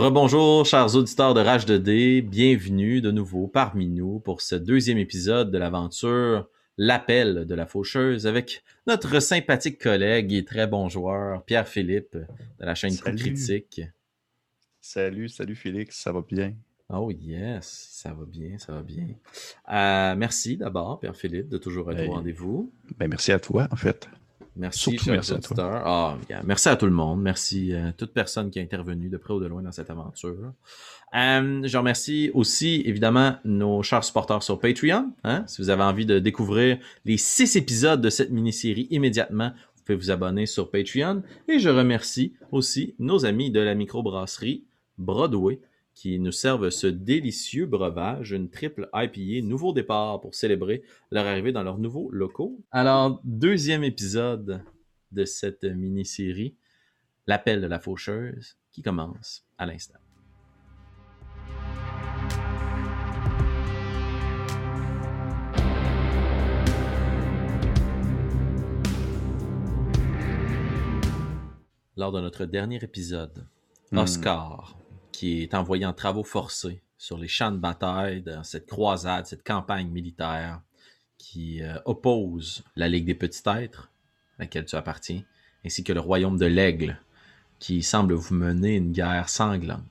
Rebonjour, chers auditeurs de Rage 2D, bienvenue de nouveau parmi nous pour ce deuxième épisode de l'aventure L'appel de la faucheuse avec notre sympathique collègue et très bon joueur Pierre-Philippe de la chaîne Critique. Salut Félix, ça va bien? Oh yes, ça va bien. Merci d'abord Pierre-Philippe de toujours être au rendez-vous. Merci à toi en fait. Merci, merci à toi. Merci à tout le monde. Merci à toute personne qui a intervenu de près ou de loin dans cette aventure. Je remercie aussi, évidemment, nos chers supporters sur Patreon. Hein? Si vous avez envie de découvrir les 6 épisodes de cette mini-série immédiatement, vous pouvez vous abonner sur Patreon. Et je remercie aussi nos amis de la microbrasserie Broadway qui nous servent ce délicieux breuvage, une triple IPA, nouveau départ pour célébrer leur arrivée dans leurs nouveaux locaux. Alors, deuxième épisode de cette mini-série, L'appel de la faucheuse, qui commence à l'instant. Lors de notre dernier épisode, Oscar, qui est envoyé en travaux forcés sur les champs de bataille dans cette croisade, cette campagne militaire qui oppose la Ligue des Petits-Êtres, à laquelle tu appartiens, ainsi que le Royaume de l'Aigle, qui semble vous mener une guerre sanglante.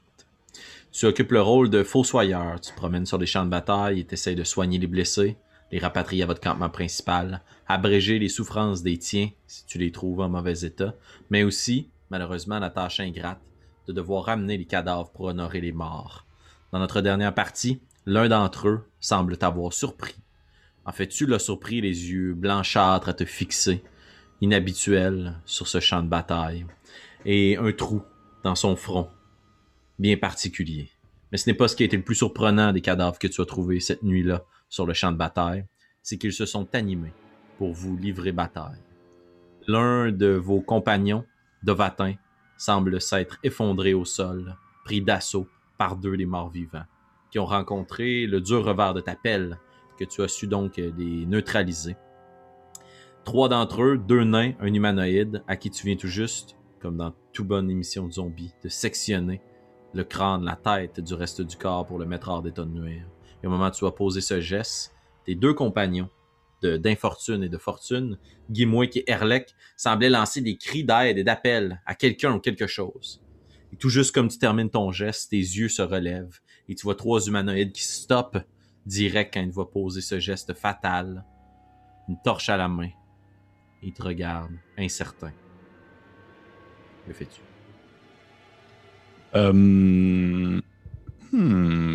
Tu occupes le rôle de fossoyeur, tu te promènes sur les champs de bataille et t'essayes de soigner les blessés, les rapatrier à votre campement principal, abréger les souffrances des tiens si tu les trouves en mauvais état, mais aussi, malheureusement, la tâche ingrate de devoir ramener les cadavres pour honorer les morts. Dans notre dernière partie, l'un d'entre eux semble t'avoir surpris. En fait, tu l'as surpris, les yeux blanchâtres à te fixer, inhabituel sur ce champ de bataille, et un trou dans son front, bien particulier. Mais ce n'est pas ce qui a été le plus surprenant des cadavres que tu as trouvés cette nuit-là sur le champ de bataille, c'est qu'ils se sont animés pour vous livrer bataille. L'un de vos compagnons, de Vatin, semble s'être effondré au sol, pris d'assaut par 2 des morts vivants, qui ont rencontré le dur revers de ta pelle, que tu as su donc les neutraliser. 3 d'entre eux, 2 nains, un humanoïde, à qui tu viens tout juste, comme dans toute bonne émission de zombies, de sectionner le crâne, la tête du reste du corps pour le mettre hors d'état de nuire. Et au moment où tu as posé ce geste, tes 2 compagnons, d'infortune et de fortune, Gimwick et Erlek, semblaient lancer des cris d'aide et d'appel à quelqu'un ou quelque chose. Et tout juste comme tu termines ton geste, tes yeux se relèvent et tu vois 3 humanoïdes qui stoppent direct quand ils voient poser ce geste fatal, une torche à la main. Ils te regardent, incertains. Que fais-tu?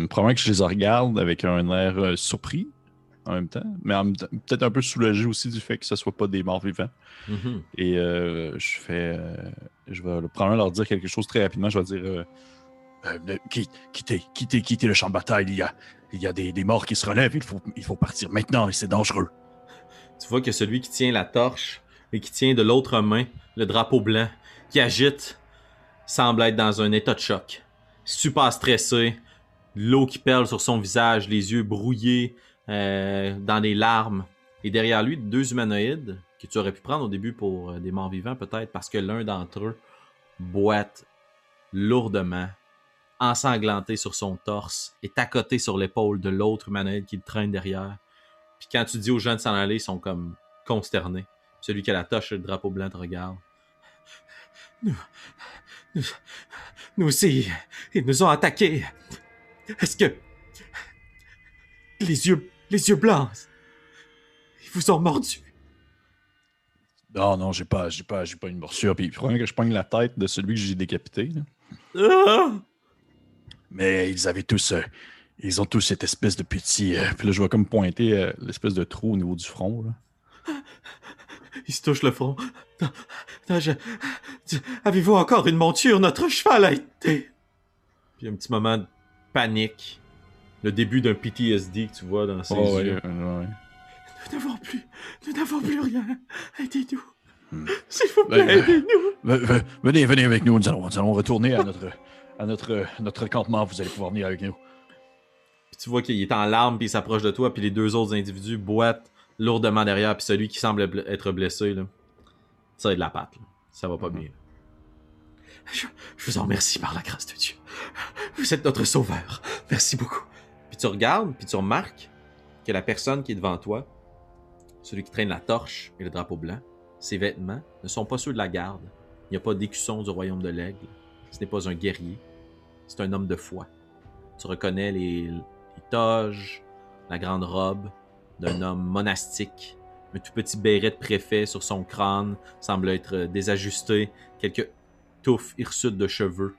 Probablement que je les regarde avec un air surpris. En même temps, mais peut-être un peu soulagé aussi du fait que ce ne soit pas des morts vivants. Mm-hmm. Et je vais probablement leur dire quelque chose très rapidement. Je vais dire quittez le champ de bataille. Il y a des morts qui se relèvent. Il faut partir maintenant et c'est dangereux. Tu vois que celui qui tient la torche et qui tient de l'autre main le drapeau blanc qui agite semble être dans un état de choc. Super stressé, l'eau qui perle sur son visage, les yeux brouillés, dans les larmes. Et derrière lui, 2 humanoïdes que tu aurais pu prendre au début pour des morts vivants peut-être parce que l'un d'entre eux boite lourdement, ensanglanté sur son torse, est accoté sur l'épaule de l'autre humanoïde qui le traîne derrière. Puis quand tu dis aux gens de s'en aller, ils sont comme consternés. Celui qui a la torche et le drapeau blanc te regarde. Nous aussi, ils nous ont attaqués. Est-ce que les yeux blancs, ils vous ont mordu? Non, j'ai pas une morsure. Puis il faudrait que je pogne la tête de celui que j'ai décapité. Ah! Mais ils ont tous cette espèce de petit... puis là, je vois comme pointer l'espèce de trou au niveau du front. Là. Ils se touchent le front. Non, avez-vous encore une monture? Notre cheval a été... Puis un petit moment de panique. Le début d'un PTSD que tu vois dans ses yeux. Ouais. Nous n'avons plus rien. Aidez-nous. S'il vous plaît, aidez-nous. Venez avec nous. Nous allons retourner à notre campement. Vous allez pouvoir venir avec nous. Puis tu vois qu'il est en larmes, puis il s'approche de toi, puis les 2 autres individus boitent lourdement derrière, puis celui qui semble être blessé, là, ça a de la patte. Là. Ça va pas bien. Je vous en remercie par la grâce de Dieu. Vous êtes notre sauveur. Merci beaucoup. » Puis tu regardes, puis tu remarques que la personne qui est devant toi, celui qui traîne la torche et le drapeau blanc, ses vêtements ne sont pas ceux de la garde. Il n'y a pas d'écusson du royaume de l'aigle. Ce n'est pas un guerrier. C'est un homme de foi. Tu reconnais les toges, la grande robe d'un homme monastique. Un tout petit béret de préfet sur son crâne semble être désajusté. Quelques touffes hirsutes de cheveux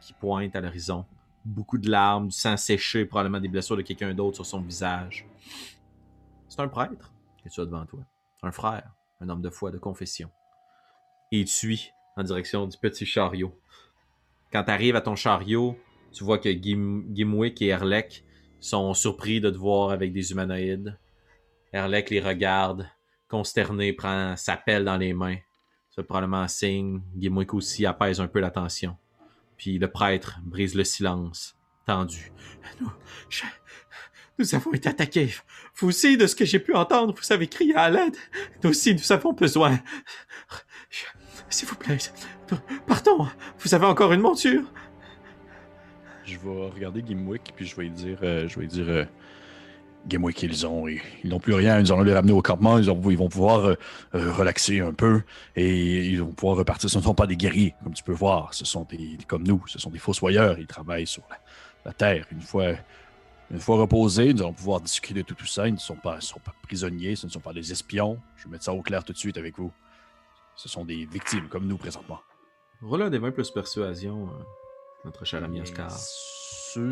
qui pointent à l'horizon. Beaucoup de larmes, du sang séché, probablement des blessures de quelqu'un d'autre sur son visage. C'est un prêtre que tu as devant toi. Un frère, un homme de foi, de confession. Et tu suis en direction du petit chariot. Quand tu arrives à ton chariot, tu vois que Gimwick et Erlek sont surpris de te voir avec des humanoïdes. Erlek les regarde, consterné, prend sa pelle dans les mains. C'est probablement un signe. Gimwick aussi apaise un peu la tension. Puis le prêtre brise le silence, tendu. « Nous avons été attaqués. Vous aussi, de ce que j'ai pu entendre, vous avez crié à l'aide. Nous aussi, nous avons besoin. S'il vous plaît, partons. Vous avez encore une monture. » Je vais regarder Gimwick, puis je vais lui dire... Gimwick, ils n'ont plus rien, ils allons les ramener au campement, ils vont pouvoir relaxer un peu et ils vont pouvoir repartir. Ce ne sont pas des guerriers, comme tu peux voir, ce sont des comme nous, ce sont des fossoyeurs, ils travaillent sur la terre. Une fois reposés, nous allons pouvoir discuter de tout ça, ils ne sont pas prisonniers, ce ne sont pas des espions. Je vais mettre ça au clair tout de suite avec vous. Ce sont des victimes, comme nous présentement. Roland des 20 plus persuasion, notre cher ami Oscar. Sûr.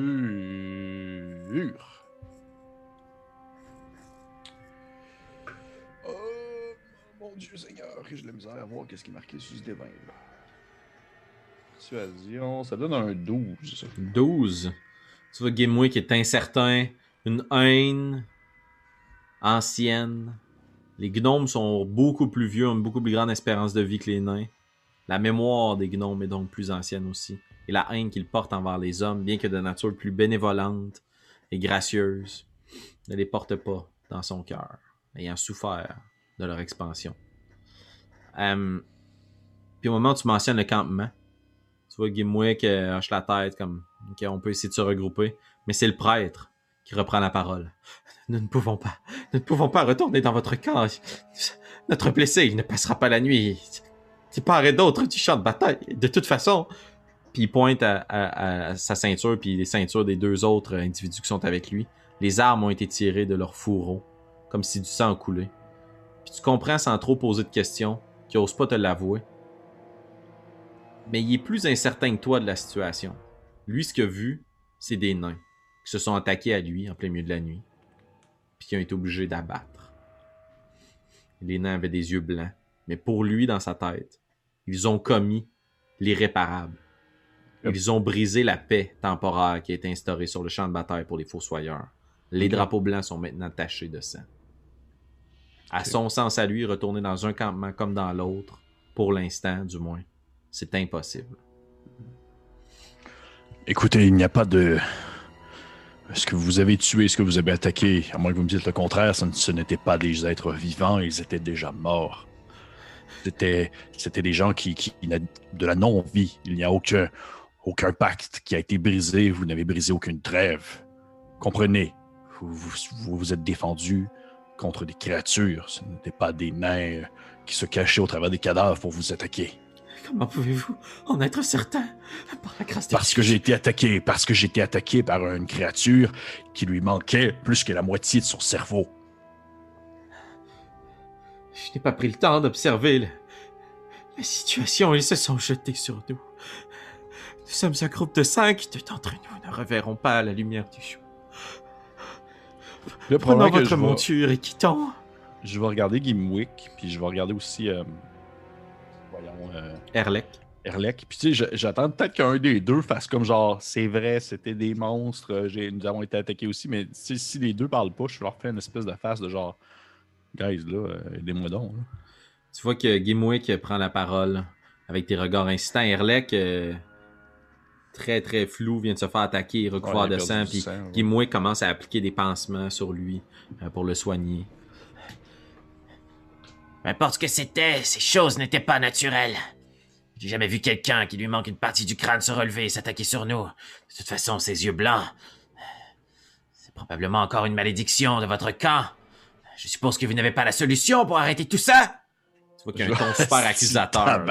Mon Dieu Seigneur, que j'ai de la misère à voir qu'est-ce qui est marqué sur ce dévin. Persuasion, ça donne un 12. Ça. 12. Tu vois Gimwick qui est incertain, une haine ancienne. Les gnomes sont beaucoup plus vieux, ont une beaucoup plus grande espérance de vie que les nains. La mémoire des gnomes est donc plus ancienne aussi. Et la haine qu'ils portent envers les hommes, bien que de nature plus bénévolente et gracieuse, ne les porte pas dans son cœur, ayant souffert de leur expansion. Puis au moment où tu mentionnes le campement, tu vois Gimwick hoche la tête comme « on peut essayer de se regrouper », mais c'est le prêtre qui reprend la parole. « Nous ne pouvons pas retourner dans votre camp. Notre blessé, il ne passera pas la nuit. Il part et d'autres du champ de bataille. De toute façon... » Puis il pointe à sa ceinture puis les ceintures des deux autres individus qui sont avec lui. Les armes ont été tirées de leur fourreau, comme si du sang coulait. Puis tu comprends sans trop poser de questions, qu'il n'ose pas te l'avouer. Mais il est plus incertain que toi de la situation. Lui, ce qu'il a vu, c'est des nains qui se sont attaqués à lui en plein milieu de la nuit, puis qui ont été obligés d'abattre. Les nains avaient des yeux blancs, mais pour lui, dans sa tête, ils ont commis l'irréparable. Ils ont brisé la paix temporaire qui a été instaurée sur le champ de bataille pour les fossoyeurs. Les drapeaux blancs sont maintenant tachés de sang. À son sens à lui, retourner dans un campement comme dans l'autre, pour l'instant du moins, c'est impossible. Écoutez, il n'y a pas de... Ce que vous avez tué, ce que vous avez attaqué, à moins que vous me dites le contraire, ce n'étaient pas des êtres vivants, ils étaient déjà morts. C'était des gens qui de la non-vie. Il n'y a aucun pacte qui a été brisé, vous n'avez brisé aucune trêve. Comprenez, vous êtes défendus contre des créatures. Ce n'étaient pas des nains qui se cachaient au travers des cadavres pour vous attaquer. Comment pouvez-vous en être certain? Par la grâce de... Parce que j'ai été attaqué par une créature qui lui manquait plus que la moitié de son cerveau. Je n'ai pas pris le temps d'observer la situation. Ils se sont jetés sur nous. Nous sommes un groupe de 5. Deux d'entre nous ne reverrons pas la lumière du jour. Le problème Prenons votre monture et quittons. Je vais regarder Gimwick, puis je vais regarder aussi... Erlek. Puis tu sais, j'attends peut-être qu'un des deux fasse comme genre, c'est vrai, c'était des monstres, nous avons été attaqués aussi, mais si les deux parlent pas, je leur fais une espèce de face de genre, guys, là, aidez-moi donc. Là. Tu vois que Gimwick prend la parole avec tes regards incitants. Erlek, très très flou, vient de se faire attaquer, recouvert de sang, puis Gimwick commence à appliquer des pansements sur lui pour le soigner. Peu importe ce que c'était, ces choses n'étaient pas naturelles. J'ai jamais vu quelqu'un qui lui manque une partie du crâne se relever et s'attaquer sur nous. De toute façon, ses yeux blancs... C'est probablement encore une malédiction de votre camp. Je suppose que vous n'avez pas la solution pour arrêter tout ça? Tu vois qu'il y a un ton super accusateur.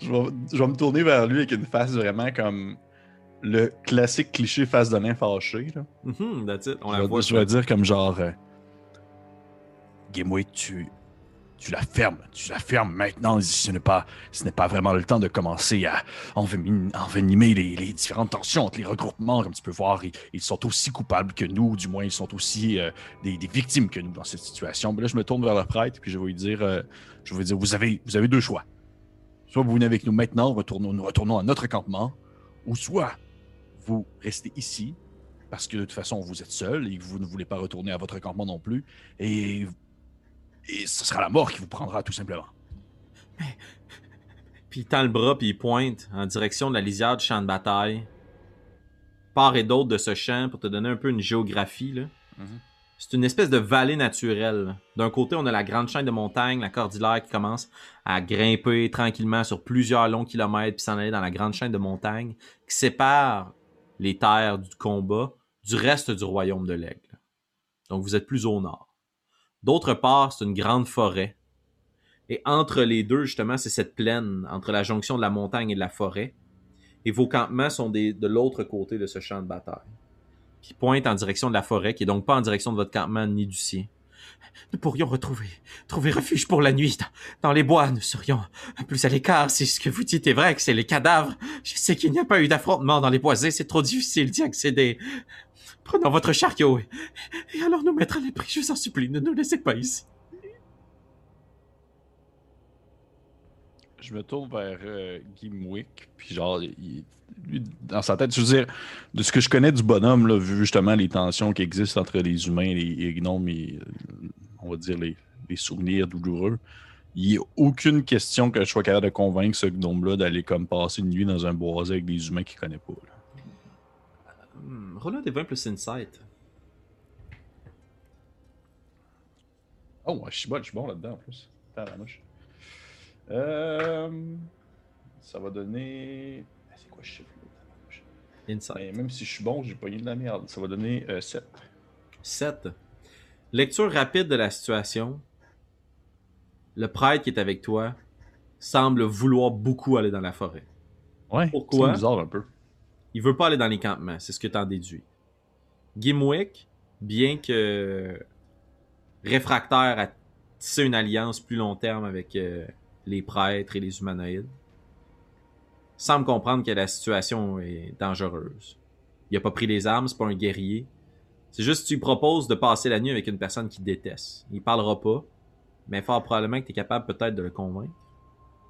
Je vais me tourner vers lui avec une face vraiment comme... Le classique cliché face de nain fâché. Là. That's it. On la voit. Je vais dire comme genre... Gimwick, tu la fermes maintenant. Ce n'est pas vraiment le temps de commencer à envenimer les différentes tensions entre les regroupements. Comme tu peux voir, ils sont aussi coupables que nous, du moins ils sont aussi des victimes que nous dans cette situation. Mais là, je me tourne vers le prêtre puis je vais lui dire, vous avez deux choix. Soit vous venez avec nous maintenant, nous retournons à notre campement, ou soit vous restez ici parce que de toute façon vous êtes seul et vous ne voulez pas retourner à votre campement non plus et ce sera la mort qui vous prendra, tout simplement. Mais... Puis il tend le bras, puis il pointe en direction de la lisière du champ de bataille. Part et d'autre de ce champ, pour te donner un peu une géographie, là. Mm-hmm. C'est une espèce de vallée naturelle. D'un côté, on a la grande chaîne de montagnes, la cordillère qui commence à grimper tranquillement sur plusieurs longs kilomètres, puis s'en aller dans la grande chaîne de montagnes qui sépare les terres du combat du reste du royaume de l'Aigle. Donc, vous êtes plus au nord. D'autre part, c'est une grande forêt. Et entre les deux, justement, c'est cette plaine, entre la jonction de la montagne et de la forêt. Et vos campements sont de l'autre côté de ce champ de bataille, qui pointe en direction de la forêt, qui est donc pas en direction de votre campement ni du sien. Nous pourrions trouver refuge pour la nuit. Dans les bois, nous serions plus à l'écart. Si ce que vous dites est vrai, que c'est les cadavres. Je sais qu'il n'y a pas eu d'affrontement dans les boisés. C'est trop difficile d'y accéder. Prenons votre chariot et allons nous mettre à l'abri. Je vous en supplie, ne nous laissez pas ici. Je me tourne vers Gimwick, puis genre, lui, dans sa tête, je veux dire, de ce que je connais du bonhomme, là, vu justement les tensions qui existent entre les humains et les gnomes, et, on va dire les souvenirs douloureux, il n'y a aucune question que je sois capable de convaincre ce gnome-là d'aller comme passer une nuit dans un boisé avec des humains qu'il ne connaît pas. Roland des 20 plus Insight. Oh, je suis bon là-dedans en plus. T'as la moche. Ça va donner... C'est quoi ce chiffre là? Insight. Même si je suis bon, j'ai pogné de la merde. Ça va donner 7. 7. Lecture rapide de la situation. Le prêtre qui est avec toi semble vouloir beaucoup aller dans la forêt. Ouais, pourquoi? C'est bizarre un peu. Il veut pas aller dans les campements, c'est ce que t'en déduis. Gimwick, bien que réfractaire à tisser une alliance plus long terme avec les prêtres et les humanoïdes, semble comprendre que la situation est dangereuse. Il a pas pris les armes, c'est pas un guerrier. C'est juste que tu lui proposes de passer la nuit avec une personne qu'il déteste. Il parlera pas, mais fort probablement que t'es capable peut-être de le convaincre.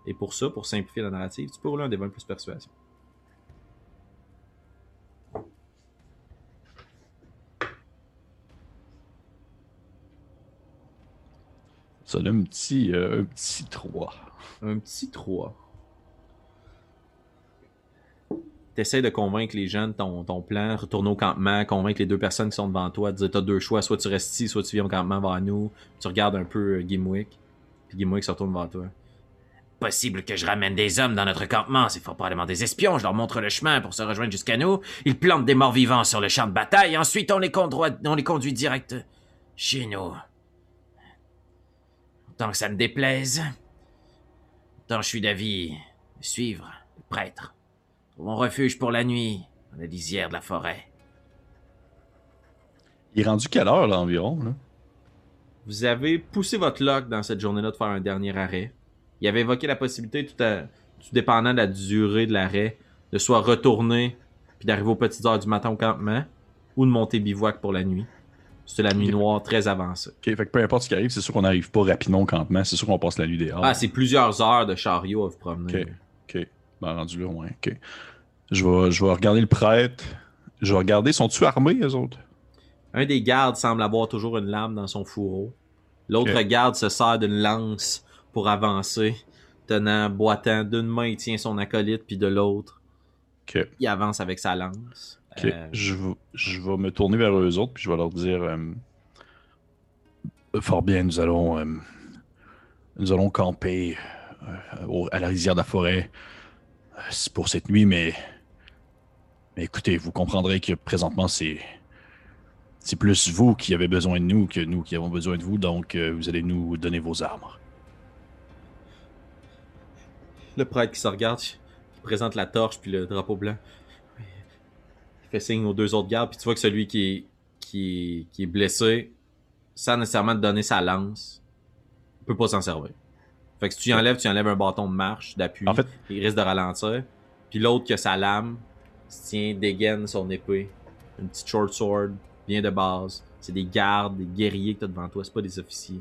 Et pour ça, pour simplifier la narrative, tu peux rouler un débat plus persuasion. Ça donne un petit 3. Un petit 3. T'essaies de convaincre les gens de ton plan, retourner au campement, convaincre les deux personnes qui sont devant toi, de dire t'as deux choix, soit tu restes ici, soit tu viens au campement vers nous. Tu regardes un peu Gimwick, puis Gimwick se retourne vers toi. Possible que je ramène des hommes dans notre campement, c'est fort probablement des espions, je leur montre le chemin pour se rejoindre jusqu'à nous. Ils plantent des morts vivants sur le champ de bataille, ensuite on les conduit direct chez nous. Tant que ça me déplaise, tant que je suis d'avis de suivre le prêtre. Trouvons refuge pour la nuit, dans la lisière de la forêt. Il est rendu quelle heure, là, environ? Là? Vous avez poussé votre lock dans cette journée-là de faire un dernier arrêt. Il avait évoqué la possibilité, tout dépendant de la durée de l'arrêt, de soit retourner puis d'arriver aux petites heures du matin au campement, ou de monter bivouac pour la nuit. C'est la nuit noire très avancée. Ok, fait que peu importe ce qui arrive, c'est sûr qu'on n'arrive pas rapidement au campement, c'est sûr qu'on passe la nuit dehors. Ah, c'est plusieurs heures de chariot à vous promener. Ok. Ben, rendu là, ouais, ok. Je vais regarder le prêtre. Je vais regarder, sont-tu armés, eux autres? Un des gardes semble avoir toujours une lame dans son fourreau. L'autre garde se sert d'une lance pour avancer, boitant. D'une main, il tient son acolyte, puis de l'autre, il avance avec sa lance. Okay. Je vais me tourner vers eux autres puis je vais leur dire fort bien, nous allons camper à la rizière de la forêt pour cette nuit, mais écoutez, vous comprendrez que présentement, c'est plus vous qui avez besoin de nous que nous qui avons besoin de vous, donc vous allez nous donner vos armes. Le prêtre qui se regarde, qui présente la torche puis le drapeau blanc, il fait signe aux deux autres gardes, puis tu vois que celui qui est blessé, sans nécessairement te donner sa lance, il peut pas s'en servir. Fait que si tu enlèves un bâton de marche, d'appui, en fait, il risque de ralentir. Puis l'autre qui a sa lame, se tient, dégaine son épée, une petite short sword, bien de base. C'est des gardes, des guerriers que t'as devant toi, c'est pas des officiers.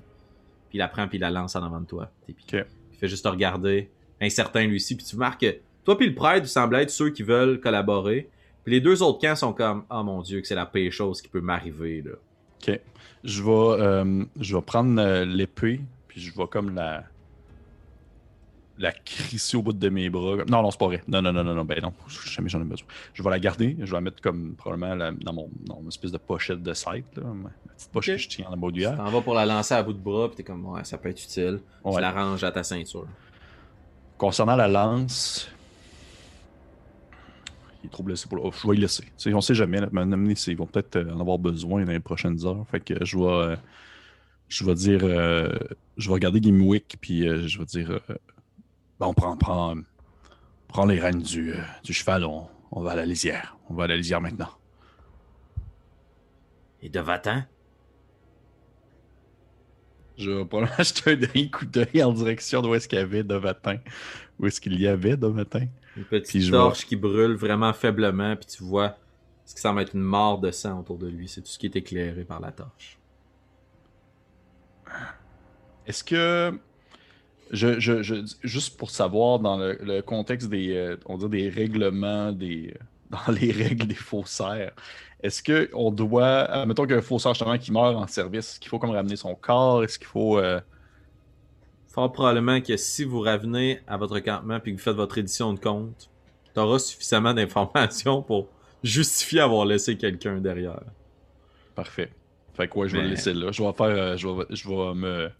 Puis il la prend puis il la lance en avant de toi. Okay. Il fait juste te regarder, incertain lui aussi. Puis tu remarques que toi puis le prêtre, il semble être ceux qui veulent collaborer. Puis les deux autres camps sont comme « Oh mon Dieu, que c'est la pire chose qui peut m'arriver, là. » Ok. Je vais prendre l'épée, puis je vais comme la crisser au bout de mes bras. Non, c'est pas vrai. Non, ben non. Jamais j'en ai besoin. Je vais la garder. Je vais la mettre comme probablement dans une espèce de pochette de site, là. Ma petite pochette que je tiens en bas du air. Tu t'en vas pour la lancer à bout de bras, puis t'es comme « Ouais, ça peut être utile. Ouais. » Tu la ranges à ta ceinture. Concernant la lance, il est trop blessé pour le... Je vais le laisser. T'sais, on sait jamais. Là, ils vont peut-être en avoir besoin dans les prochaines heures. Fait que je vais dire... je vais regarder Gimwick, puis je vais dire... Bon, prends les rênes du cheval, on va à la lisière. On va à la lisière maintenant. Et de Vatin? Je vais pas l'acheter un dernier coup d'œil en direction d'où est-ce qu'il y avait de Vatin. Où est-ce qu'il y avait de Vatin? Une petite torche qui brûle vraiment faiblement, puis tu vois ce qui semble être une mare de sang autour de lui. C'est tout ce qui est éclairé par la torche. Est-ce que... juste pour savoir, dans le contexte des règlements, dans les règles des faussaires, est-ce qu'on doit, mettons qu'il y a un faussaire justement qui meurt en service, est-ce qu'il faut comme ramener son corps, est-ce qu'il faut... Fort probablement que si vous revenez à votre campement et que vous faites votre édition de compte, tu auras suffisamment d'informations pour justifier avoir laissé quelqu'un derrière. Parfait. Fait que ouais, je vais le laisser là. Je vais me...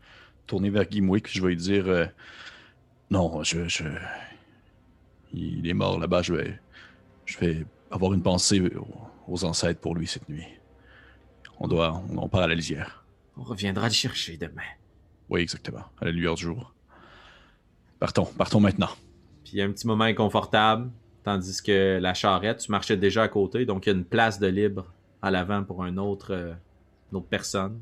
tourner vers Gimwick, puis je vais lui dire non, il est mort là-bas, je vais avoir une pensée aux ancêtres pour lui cette nuit. On part à la lisière. On reviendra le chercher demain. Oui, exactement, à la lueur du jour. Partons maintenant. Puis il y a un petit moment inconfortable, tandis que la charrette, tu marchais déjà à côté, donc il y a une place de libre à l'avant pour une autre personne.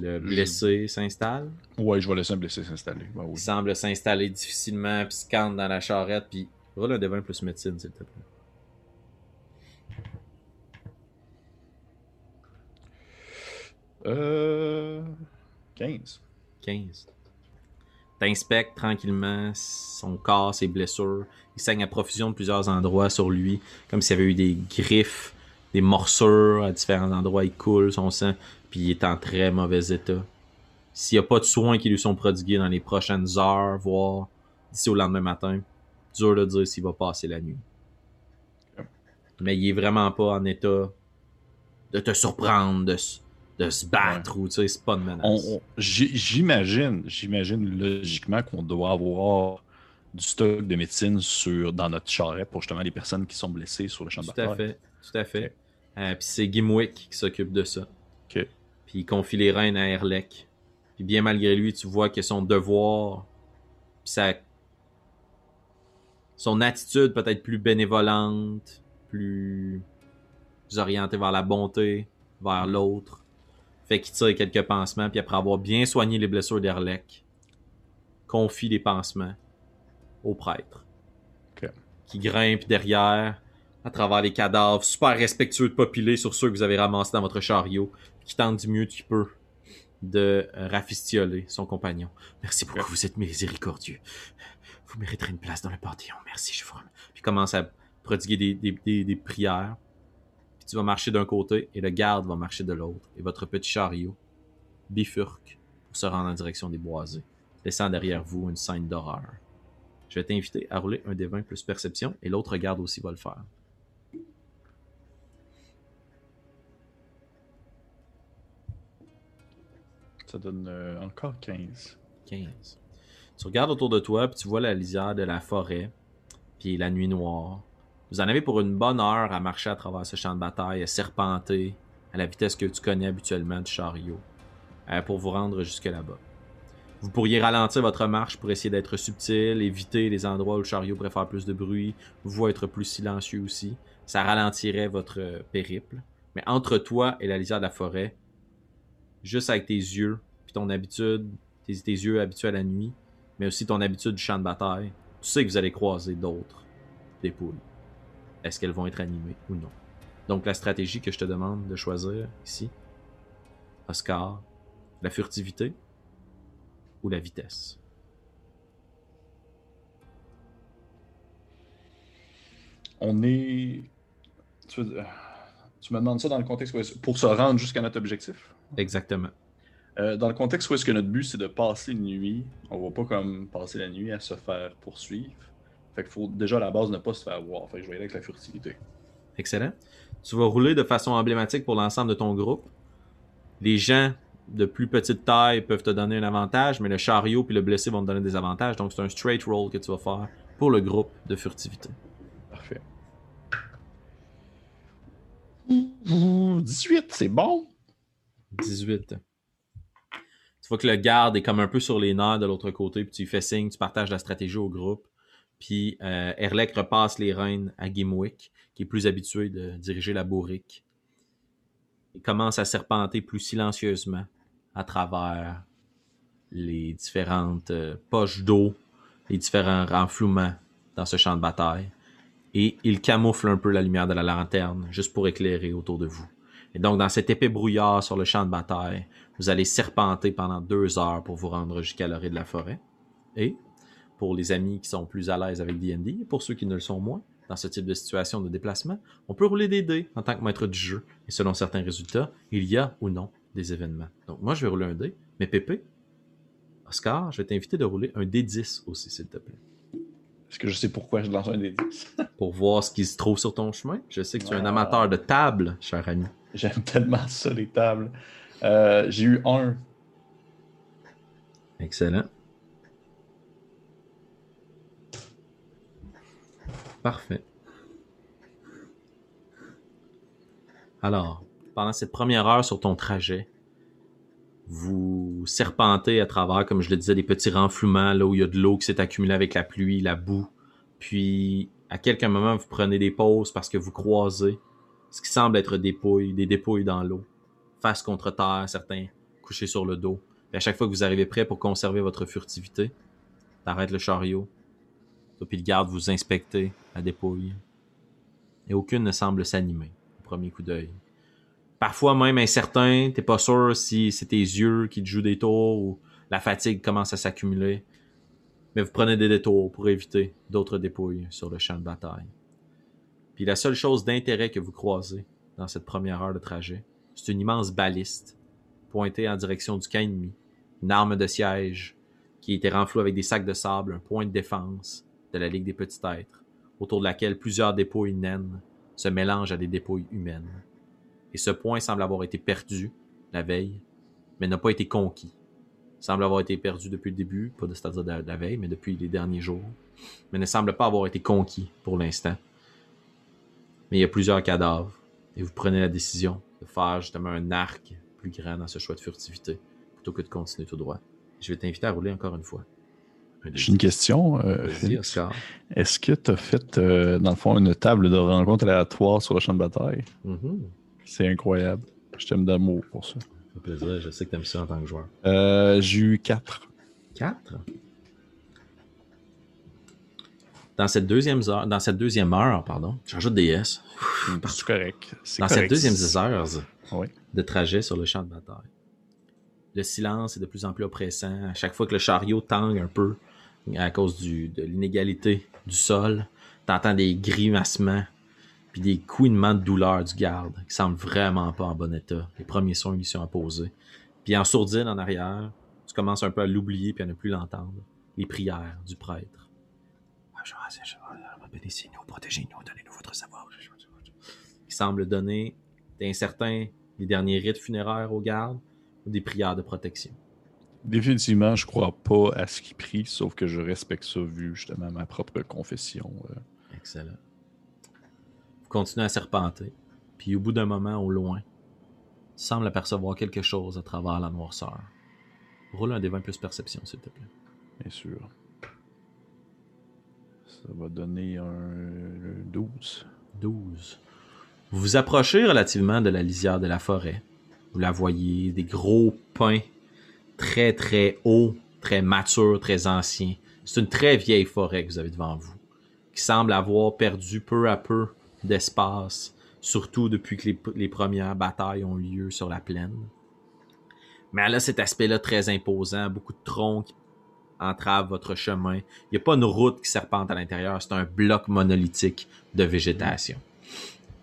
Le blessé s'installe? Ouais, je vais laisser un blessé s'installer. Ben oui. Il semble s'installer difficilement, puis se canne dans la charrette, puis roule un D20 plus médecine, s'il te plaît. Euh... 15. T'inspectes tranquillement son corps, ses blessures. Il saigne à profusion de plusieurs endroits sur lui, comme s'il y avait eu des griffes, des morsures à différents endroits. Il coule son sang, puis il est en très mauvais état. S'il n'y a pas de soins qui lui sont prodigués dans les prochaines heures, voire d'ici au lendemain matin, dur de dire s'il va passer la nuit. Mais il est vraiment pas en état de te surprendre, de se battre, ou tu sais, c'est pas une menace. J'imagine logiquement qu'on doit avoir du stock de médecine dans notre charrette pour justement les personnes qui sont blessées sur le champ de bataille. Tout à fait. Puis c'est Gimwick qui s'occupe de ça. Okay. Puis il confie les rênes à Erlek. Puis bien malgré lui, tu vois que son devoir, puis son attitude peut-être plus bénévolante, plus orientée vers la bonté, vers l'autre, fait qu'il tire quelques pansements, puis après avoir bien soigné les blessures d'Erlek, confie les pansements au prêtre. Okay. Qui grimpe derrière, à travers les cadavres, super respectueux de popilés sur ceux que vous avez ramassés dans votre chariot, qui tente du mieux qu'il peut de rafistioler son compagnon. Merci beaucoup, vous êtes miséricordieux. Vous mériterez une place dans le panthéon. Merci, je vous remercie. Puis commence à prodiguer des prières. Puis tu vas marcher d'un côté et le garde va marcher de l'autre. Et votre petit chariot bifurque pour se rendre en direction des boisés, laissant derrière vous une scène d'horreur. Je vais t'inviter à rouler un D20 plus perception et l'autre garde aussi va le faire. 15. Tu regardes autour de toi, puis tu vois la lisière de la forêt, puis la nuit noire. Vous en avez pour une bonne heure à marcher à travers ce champ de bataille, à serpenter à la vitesse que tu connais habituellement du chariot, pour vous rendre jusque là-bas. Vous pourriez ralentir votre marche pour essayer d'être subtil, éviter les endroits où le chariot pourrait faire plus de bruit, vous être plus silencieux aussi. Ça ralentirait votre périple. Mais entre toi et la lisière de la forêt, juste avec tes yeux, puis ton habitude, tes yeux habitués à la nuit, mais aussi ton habitude du champ de bataille, tu sais que vous allez croiser d'autres, des poules. Est-ce qu'elles vont être animées ou non? Donc la stratégie que je te demande de choisir ici, Oscar, la furtivité ou la vitesse? On est... Tu me demandes ça dans le contexte où est-ce... pour se rendre jusqu'à notre objectif? Exactement. Dans le contexte où est-ce que notre but, c'est de passer une nuit, on va pas comme passer la nuit à se faire poursuivre. Fait qu'il faut déjà à la base ne pas se faire voir. Fait que je vais y aller avec la furtivité. Excellent. Tu vas rouler de façon emblématique pour l'ensemble de ton groupe. Les gens de plus petite taille peuvent te donner un avantage, mais le chariot puis le blessé vont te donner des avantages. Donc c'est un straight roll que tu vas faire pour le groupe de furtivité. Parfait. 18, c'est bon. 18. Tu vois que le garde est comme un peu sur les nerfs de l'autre côté, puis tu lui fais signe, tu partages la stratégie au groupe. Puis Erlek repasse les rênes à Gimwick, qui est plus habitué de diriger la bourrique. Il commence à serpenter plus silencieusement à travers les différentes poches d'eau, les différents renflouements dans ce champ de bataille. Et il camoufle un peu la lumière de la lanterne, juste pour éclairer autour de vous. Et donc, dans cet épais brouillard sur le champ de bataille, vous allez serpenter pendant 2 heures pour vous rendre jusqu'à l'orée de la forêt. Et, pour les amis qui sont plus à l'aise avec D&D, pour ceux qui ne le sont moins, dans ce type de situation de déplacement, on peut rouler des dés en tant que maître du jeu. Et selon certains résultats, il y a ou non des événements. Donc, moi, je vais rouler un dé, mais Pépé, Oscar, je vais t'inviter de rouler un D10 aussi, s'il te plaît. Parce que je sais pourquoi je lance un des 10. Pour voir ce qui se trouve sur ton chemin. Je sais que tu es un amateur de tables, cher ami. J'aime tellement ça, les tables. J'ai eu 1. Excellent. Parfait. Alors, pendant cette première heure sur ton trajet, vous serpentez à travers, comme je le disais, des petits renflouements, là où il y a de l'eau qui s'est accumulée avec la pluie, la boue. Puis, à quelques moments, vous prenez des pauses parce que vous croisez ce qui semble être des dépouilles dans l'eau, face contre terre, certains couchés sur le dos. Puis à chaque fois que vous arrivez prêt pour conserver votre furtivité, t'arrêtes le chariot, puis le garde vous inspectez la dépouille. Et aucune ne semble s'animer au premier coup d'œil. Parfois même incertain, t'es pas sûr si c'est tes yeux qui te jouent des tours ou la fatigue commence à s'accumuler. Mais vous prenez des détours pour éviter d'autres dépouilles sur le champ de bataille. Puis la seule chose d'intérêt que vous croisez dans cette première heure de trajet, c'est une immense baliste pointée en direction du camp ennemi, une arme de siège qui était renflouée avec des sacs de sable, un point de défense de la Ligue des Petits-Êtres, autour de laquelle plusieurs dépouilles naines se mélangent à des dépouilles humaines. Et ce point semble avoir été perdu la veille, mais n'a pas été conquis. Il semble avoir été perdu depuis le début, pas de c'est-à-dire de la veille, mais depuis les derniers jours, mais ne semble pas avoir été conquis pour l'instant. Mais il y a plusieurs cadavres, et vous prenez la décision de faire justement un arc plus grand dans ce choix de furtivité, plutôt que de continuer tout droit. Je vais t'inviter à rouler encore une fois. J'ai une question, Félix. Est-ce que tu as fait, dans le fond, une table de rencontre aléatoire sur le champ de bataille? Mm-hmm. C'est incroyable. Je t'aime d'amour pour ça. Ça fait plaisir. Je sais que t'aimes ça en tant que joueur. J'ai eu 4. 4? Dans cette deuxième heure, j'ajoute des S. C'est correct. C'est dans correct. Cette deuxième heure de trajet sur le champ de bataille, le silence est de plus en plus oppressant. À chaque fois que le chariot tangue un peu à cause de l'inégalité du sol, t'entends des grimacements puis des couinements de douleur du garde qui semble vraiment pas en bon état. Les premiers sons lui sont imposés. Puis en sourdine en arrière, tu commences un peu à l'oublier puis à ne plus l'entendre. Les prières du prêtre. Bénissez-nous, protégez-nous, donnez-nous votre savoir. Il semble donner des incertains les derniers rites funéraires au garde ou des prières de protection. Définitivement, je crois pas à ce qu'il prie, sauf que je respecte ça vu justement ma propre confession. Excellent. Vous continuez à serpenter, puis au bout d'un moment, au loin, il semble apercevoir quelque chose à travers la noirceur. Roule un D20 plus perception, s'il te plaît. Bien sûr. Ça va donner un 12. 12. Vous vous approchez relativement de la lisière de la forêt. Vous la voyez, des gros pins très très hauts, très matures, très anciens. C'est une très vieille forêt que vous avez devant vous, qui semble avoir perdu peu à peu d'espace, surtout depuis que les premières batailles ont lieu sur la plaine. Mais elle a cet aspect-là très imposant, beaucoup de troncs qui entrave votre chemin. Il n'y a pas une route qui serpente à l'intérieur. C'est un bloc monolithique de végétation.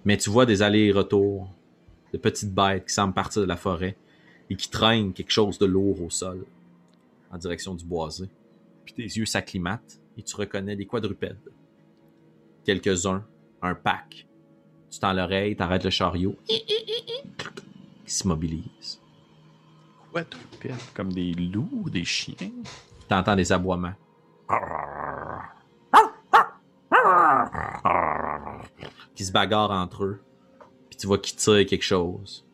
Mais tu vois des allers et retours de petites bêtes qui semblent partir de la forêt et qui traînent quelque chose de lourd au sol en direction du boisé. Puis tes yeux s'acclimatent et tu reconnais des quadrupèdes. Quelques-uns, un pack. Tu tends l'oreille, t'arrêtes le chariot qui s'immobilise. Quadrupèdes? Comme des loups ou des chiens? T'entends des aboiements. Qui se bagarrent entre eux. Puis tu vois qu'ils tirent quelque chose.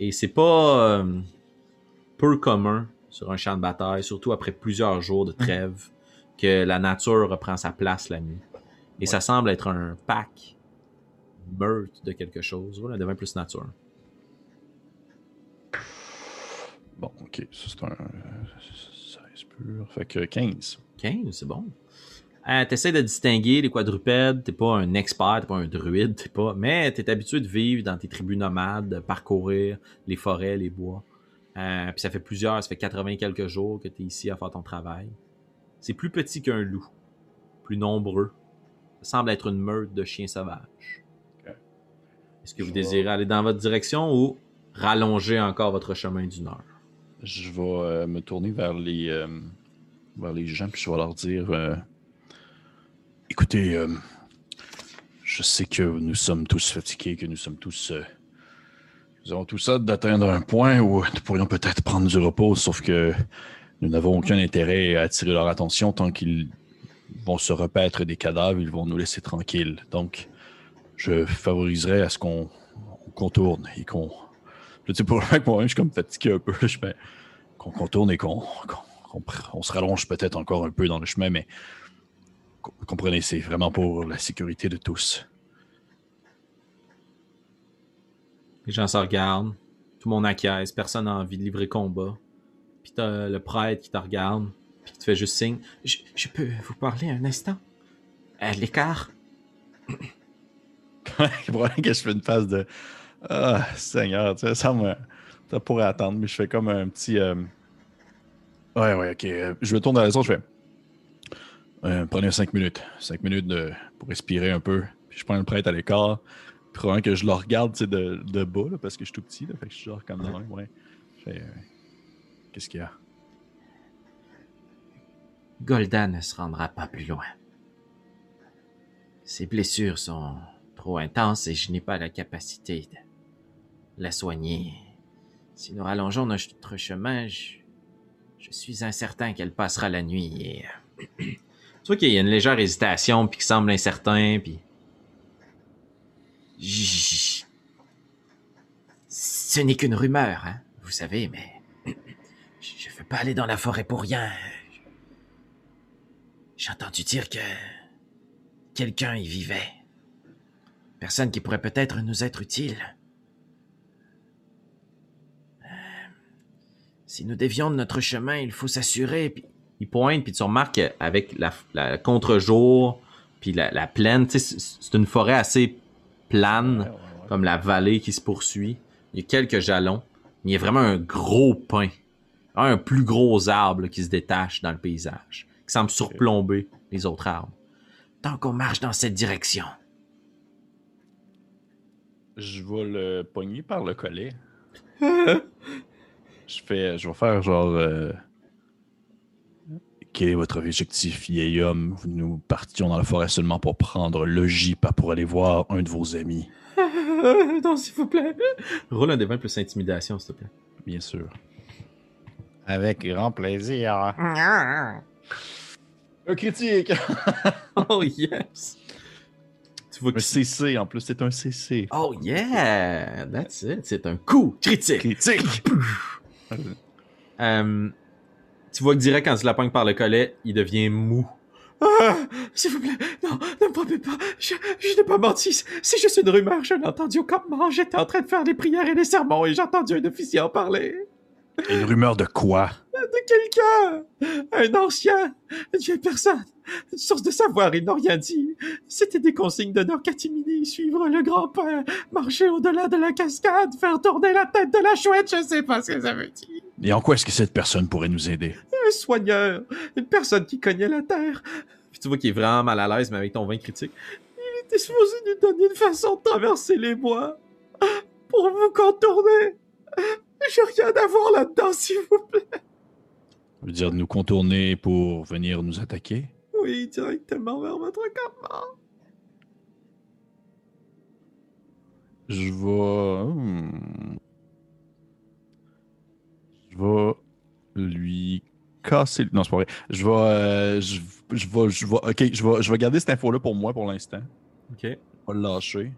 Et c'est pas peu commun sur un champ de bataille, surtout après plusieurs jours de trêve, que la nature reprend sa place la nuit. Et ouais, ça semble être un pack, une meute de quelque chose. Voilà, devient plus nature. Bon, ok. Ça, c'est un... Fait que 15. 15, c'est bon. T'essaies de distinguer les quadrupèdes. T'es pas un expert, t'es pas un druide, t'es pas... Mais t'es habitué de vivre dans tes tribus nomades, de parcourir les forêts, les bois. Puis ça fait 80 quelques jours que t'es ici à faire ton travail. C'est plus petit qu'un loup, plus nombreux. Ça semble être une meute de chiens sauvages. Okay. Est-ce que vous désirez aller dans votre direction ou rallonger encore votre chemin du nord? Je vais me tourner vers les gens, puis je vais leur dire « Écoutez, je sais que nous sommes tous fatigués, que nous sommes tous... nous avons tous hâte d'atteindre un point où nous pourrions peut-être prendre du repos, sauf que nous n'avons aucun intérêt à attirer leur attention tant qu'ils vont se repaître des cadavres, ils vont nous laisser tranquilles. Donc, je favoriserais à ce qu'on contourne et qu'on... » Pour moi, je suis comme fatigué un peu. Qu'on contourne et qu'on se rallonge peut-être encore un peu dans le chemin, mais comprenez, c'est vraiment pour la sécurité de tous. Les gens se regardent, tout le monde acquiesce, personne n'a envie de livrer combat. Puis t'as le prêtre qui te regarde, puis qui te fait juste signe. Je peux vous parler un instant? À l'écart? Que je fais une phase de... Ah, Seigneur, tu sais, ça pourrait attendre, mais je fais comme un petit... Ouais, ok. Je me tourne dans la zone, je fais... prenez 5 minutes. 5 minutes pour respirer un peu. Puis je prends le prêtre à l'écart. Puis probablement que je le regarde, tu sais, de bas, là, parce que je suis tout petit, là, fait que je suis genre comme dans ouais. Je fais... Qu'est-ce qu'il y a? Golda ne se rendra pas plus loin. Ses blessures sont trop intenses et je n'ai pas la capacité de... la soigner. Si nous rallongeons notre chemin, je suis incertain qu'elle passera la nuit. Et... tu vois qu'il y a une légère hésitation, puis qu'il semble incertain, puis... Ce n'est qu'une rumeur, hein, vous savez, mais... je veux pas aller dans la forêt pour rien. J'ai entendu dire que... quelqu'un y vivait. Personne qui pourrait peut-être nous être utile. Si nous dévions de notre chemin, il faut s'assurer. Puis... il pointe, puis tu remarques qu'avec la contre-jour, puis la plaine, tu sais, c'est une forêt assez plane, ouais. Comme la vallée qui se poursuit. Il y a quelques jalons, mais il y a vraiment un gros pin, un plus gros arbre là, qui se détache dans le paysage, qui semble surplomber les autres arbres. Tant qu'on marche dans cette direction... Je vais le pogner par le collet. Je vais faire genre... Quel est votre objectif, vieil homme? Nous partions dans la forêt seulement pour prendre logis, pas pour aller voir un de vos amis. Non, s'il vous plaît. Roule un des 20 plus intimidation, s'il te plaît. Bien sûr. Avec grand plaisir. Un critique. Oh yes. Tu vois que CC en plus, c'est un CC. Oh yeah, that's it, c'est un coup critique. Critique. Tu vois que direct quand tu la pognes par le collet, il devient mou. Ah, s'il vous plaît, non, ne me frappez pas, je n'ai pas menti, c'est juste une rumeur, je l'ai entendu au campement, j'étais en train de faire les prières et les sermons et j'ai entendu un officier en parler. Une rumeur de quoi? De quelqu'un, un ancien, une vieille personne, une source de savoir, ils n'ont rien dit. C'était des consignes d'honneur catimini, suivre le grand-père, marcher au-delà de la cascade, faire tourner la tête de la chouette, je sais pas ce que ça veut dire. Et en quoi est-ce que cette personne pourrait nous aider? Un soigneur, une personne qui connaît la terre. Puis tu vois qu'il est vraiment mal à l'aise, mais avec ton vin critique. Il était supposé nous donner une façon de traverser les bois pour vous contourner. J'ai rien à voir là-dedans, s'il vous plaît. Ça veut dire de nous contourner pour venir nous attaquer? Oui, directement vers votre campement. Je vais... Je vais lui casser... Non, c'est pas vrai. Je vais garder cette info-là pour moi pour l'instant. OK. Je vais le lâcher.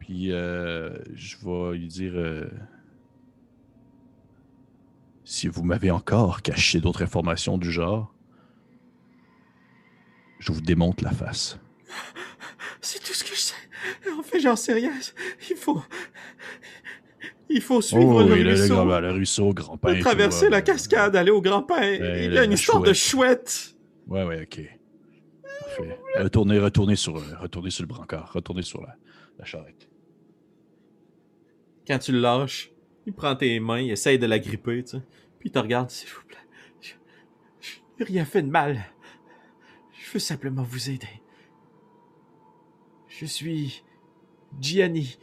Puis je vais lui dire... Si vous m'avez encore caché d'autres informations du genre, je vous démonte la face. C'est tout ce que je sais. En fait, j'en sais rien. Il faut suivre le ruisseau. Le ruisseau, grand-père. Traverser la cascade, aller au grand-père. Il y a une histoire de chouette. Ouais, ok. Parfait. Retournez sur le brancard. Retournez sur la charrette. Quand tu le lâches, il prend tes mains, il essaye de la gripper, tu sais. Puis il te regarde, s'il vous plaît. Je n'ai rien fait de mal. Je veux simplement vous aider. Je suis Gianni.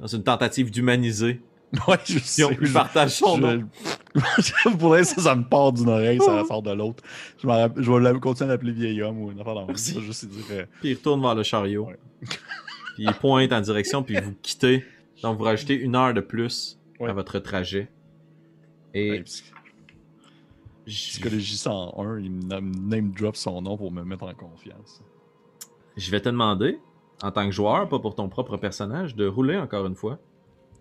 Dans une tentative d'humaniser. Ouais, je sais. Il partage son nom. Pour l'instant, ça me part d'une oreille, ça sort de l'autre. Je vais continuer à l'appeler vieil homme ou une affaire dans le monde. Juste dire... Puis il retourne vers le chariot. Ouais. Puis il pointe en direction, puis vous quittez. Donc vous rajoutez 1 heure de plus. Ouais. À votre trajet. Et... Ouais, Psychologie 101, il me name drop son nom pour me mettre en confiance. Je vais te demander, en tant que joueur, pas pour ton propre personnage, de rouler encore une fois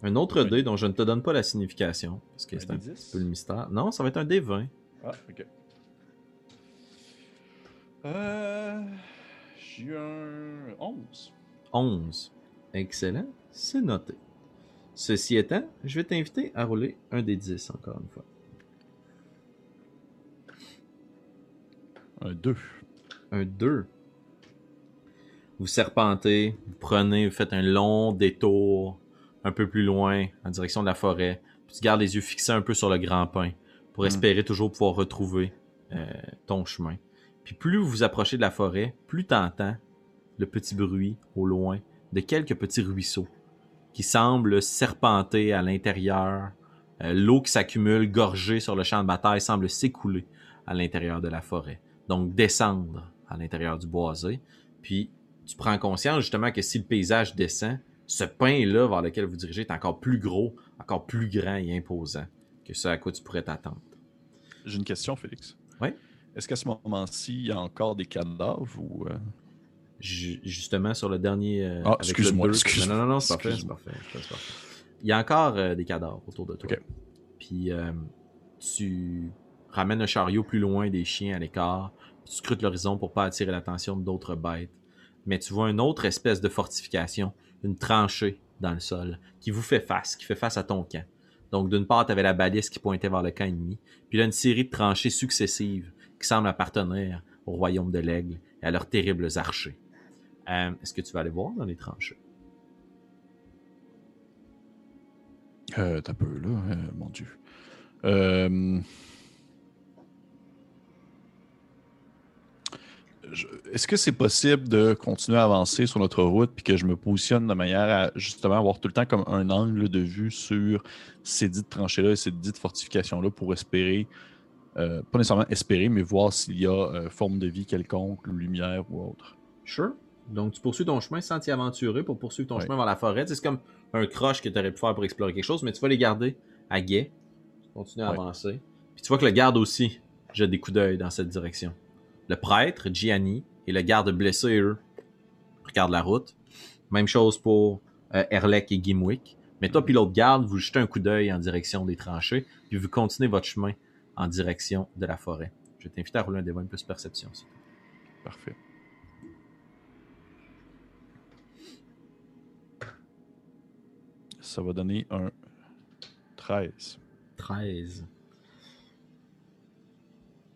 un autre dé dont je ne te donne pas la signification. Parce que c'est un petit peu le mystère. Non, ça va être un dé 20. Ah, ok. J'ai eu un 11. 11. Excellent. C'est noté. Ceci étant, je vais t'inviter à rouler un des 10 encore une fois. Un 2. Un 2. Vous serpentez, vous prenez, vous faites un long détour un peu plus loin en direction de la forêt. Puis tu gardes les yeux fixés un peu sur le grand pin pour espérer toujours pouvoir retrouver ton chemin. Puis plus vous vous approchez de la forêt, plus tu entends le petit bruit au loin de quelques petits ruisseaux qui semble serpenter à l'intérieur. L'eau qui s'accumule, gorgée sur le champ de bataille, semble s'écouler à l'intérieur de la forêt. Donc, descendre à l'intérieur du boisé. Puis, tu prends conscience justement que si le paysage descend, ce pin-là vers lequel vous dirigez est encore plus gros, encore plus grand et imposant que ce à quoi tu pourrais t'attendre. J'ai une question, Félix. Oui? Est-ce qu'à ce moment-ci, il y a encore des cadavres ou... Justement, sur le dernier... Ah, excuse-moi, excuse-moi. Non, c'est parfait. Il y a encore des cadavres autour de toi. Okay. Puis, tu ramènes le chariot plus loin des chiens à l'écart. Tu scrutes l'horizon pour pas attirer l'attention d'autres bêtes. Mais tu vois une autre espèce de fortification, une tranchée dans le sol, qui fait face à ton camp. Donc, d'une part, tu avais la balise qui pointait vers le camp ennemi. Puis là, une série de tranchées successives qui semblent appartenir au Royaume de l'Aigle et à leurs terribles archers. Est-ce que tu vas aller voir dans les tranchées? T'as peu, là. Mon Dieu. Est-ce que c'est possible de continuer à avancer sur notre route puis que je me positionne de manière à justement avoir tout le temps comme un angle de vue sur ces dites tranchées-là et ces dites fortifications-là pour espérer, pas nécessairement espérer, mais voir s'il y a forme de vie quelconque, lumière ou autre? Sure. Donc, tu poursuis ton chemin sans t'y aventurer pour poursuivre ton chemin vers la forêt. C'est comme un croche que tu aurais pu faire pour explorer quelque chose, mais tu vas les garder à guet. Continue à avancer. Puis tu vois que le garde aussi jette des coups d'œil dans cette direction. Le prêtre, Gianni, et le garde blessé, eux, regardent la route. Même chose pour Erlek et Gimwick. Mais toi puis l'autre garde, vous jetez un coup d'œil en direction des tranchées, puis vous continuez votre chemin en direction de la forêt. Je t'invite à rouler un D20 plus perception aussi. Parfait. Ça va donner un 13. 13.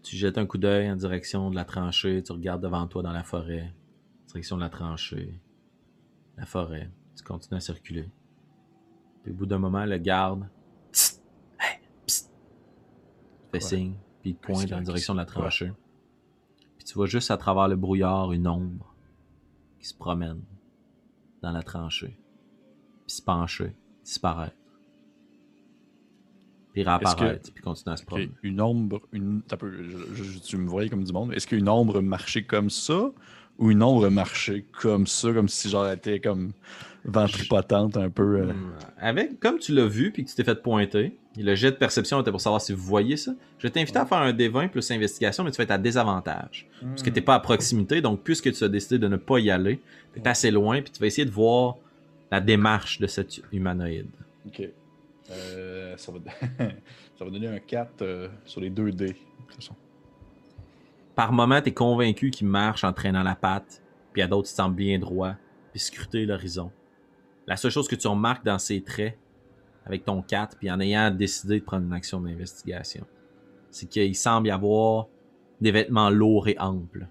Tu jettes un coup d'œil en direction de la tranchée, tu regardes devant toi dans la forêt, direction de la tranchée, la forêt, tu continues à circuler. Puis au bout d'un moment, le garde psst, hey, psst, fait signe, puis il pointe en direction de la tranchée. Ouais. Puis tu vois juste à travers le brouillard une ombre qui se promène dans la tranchée, puis se pencher, disparaître. Puis réapparaître, puis continuer à se promener. Une ombre, tu me voyais comme du monde, est-ce qu'une ombre marchait comme ça, ou une ombre marchait comme ça, comme si genre elle était comme ventripotente un peu? Avec, comme tu l'as vu, puis que tu t'es fait pointer, le jet de perception était pour savoir si vous voyez ça, je t'invite à faire un D20 plus investigation, mais tu vas être à désavantage, parce que t'es pas à proximité, donc puisque tu as décidé de ne pas y aller, t'es assez loin, puis tu vas essayer de voir la démarche de cet humanoïde. Ok. Ça va donner un 4 sur les 2 dés. Par moment, t'es convaincu qu'il marche en traînant la patte, puis à d'autres, il semble bien droit, puis scruter l'horizon. La seule chose que tu remarques dans ses traits, avec ton 4, puis en ayant décidé de prendre une action d'investigation, c'est qu'il semble y avoir des vêtements lourds et amples,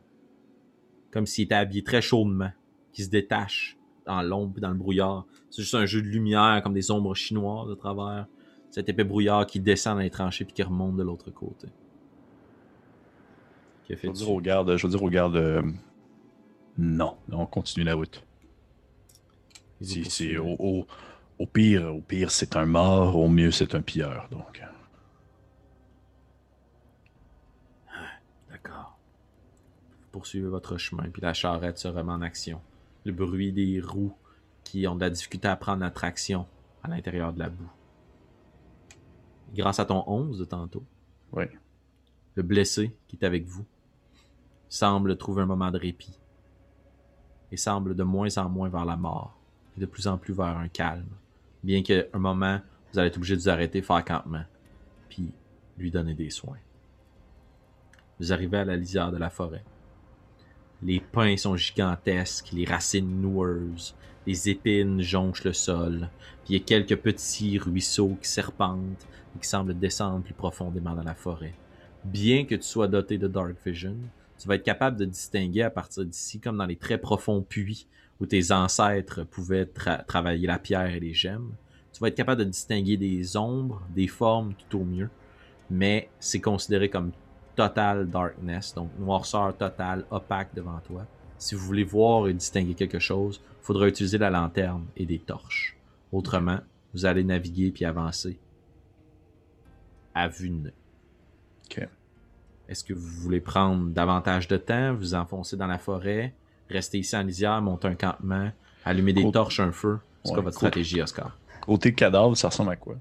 comme s'il était habillé très chaudement, qui se détache dans l'ombre et dans le brouillard. C'est juste un jeu de lumière, comme des ombres chinoises à travers cet épais brouillard qui descend dans les tranchées puis qui remonte de l'autre côté. Je veux dire au garde, non, on continue la route. C'est, au pire, c'est un mort, au mieux, c'est un pilleur, donc. D'accord. Vous poursuivez votre chemin, puis la charrette se remet en action. Le bruit des roues qui ont de la difficulté à prendre la traction à l'intérieur de la boue. Grâce à ton 11 de tantôt, le blessé qui est avec vous semble trouver un moment de répit et semble de moins en moins vers la mort et de plus en plus vers un calme. Bien qu'à un moment, vous allez être obligé de vous arrêter, faire campement, puis lui donner des soins. Vous arrivez à la lisière de la forêt. Les pins sont gigantesques, les racines noueuses, les épines jonchent le sol, puis il y a quelques petits ruisseaux qui serpentent et qui semblent descendre plus profondément dans la forêt. Bien que tu sois doté de Dark Vision, tu vas être capable de distinguer à partir d'ici, comme dans les très profonds puits où tes ancêtres pouvaient travailler la pierre et les gemmes, tu vas être capable de distinguer des ombres, des formes tout au mieux, mais c'est considéré comme total darkness, donc noirceur totale, opaque devant toi. Si vous voulez voir et distinguer quelque chose, il faudra utiliser la lanterne et des torches. Autrement, vous allez naviguer puis avancer à vue de nez. Ok. Est-ce que vous voulez prendre davantage de temps, vous enfoncer dans la forêt, rester ici en lisière, monter un campement, allumer des torches, un feu? C'est quoi votre stratégie, Oscar? Côté cadavre, ça ressemble à quoi?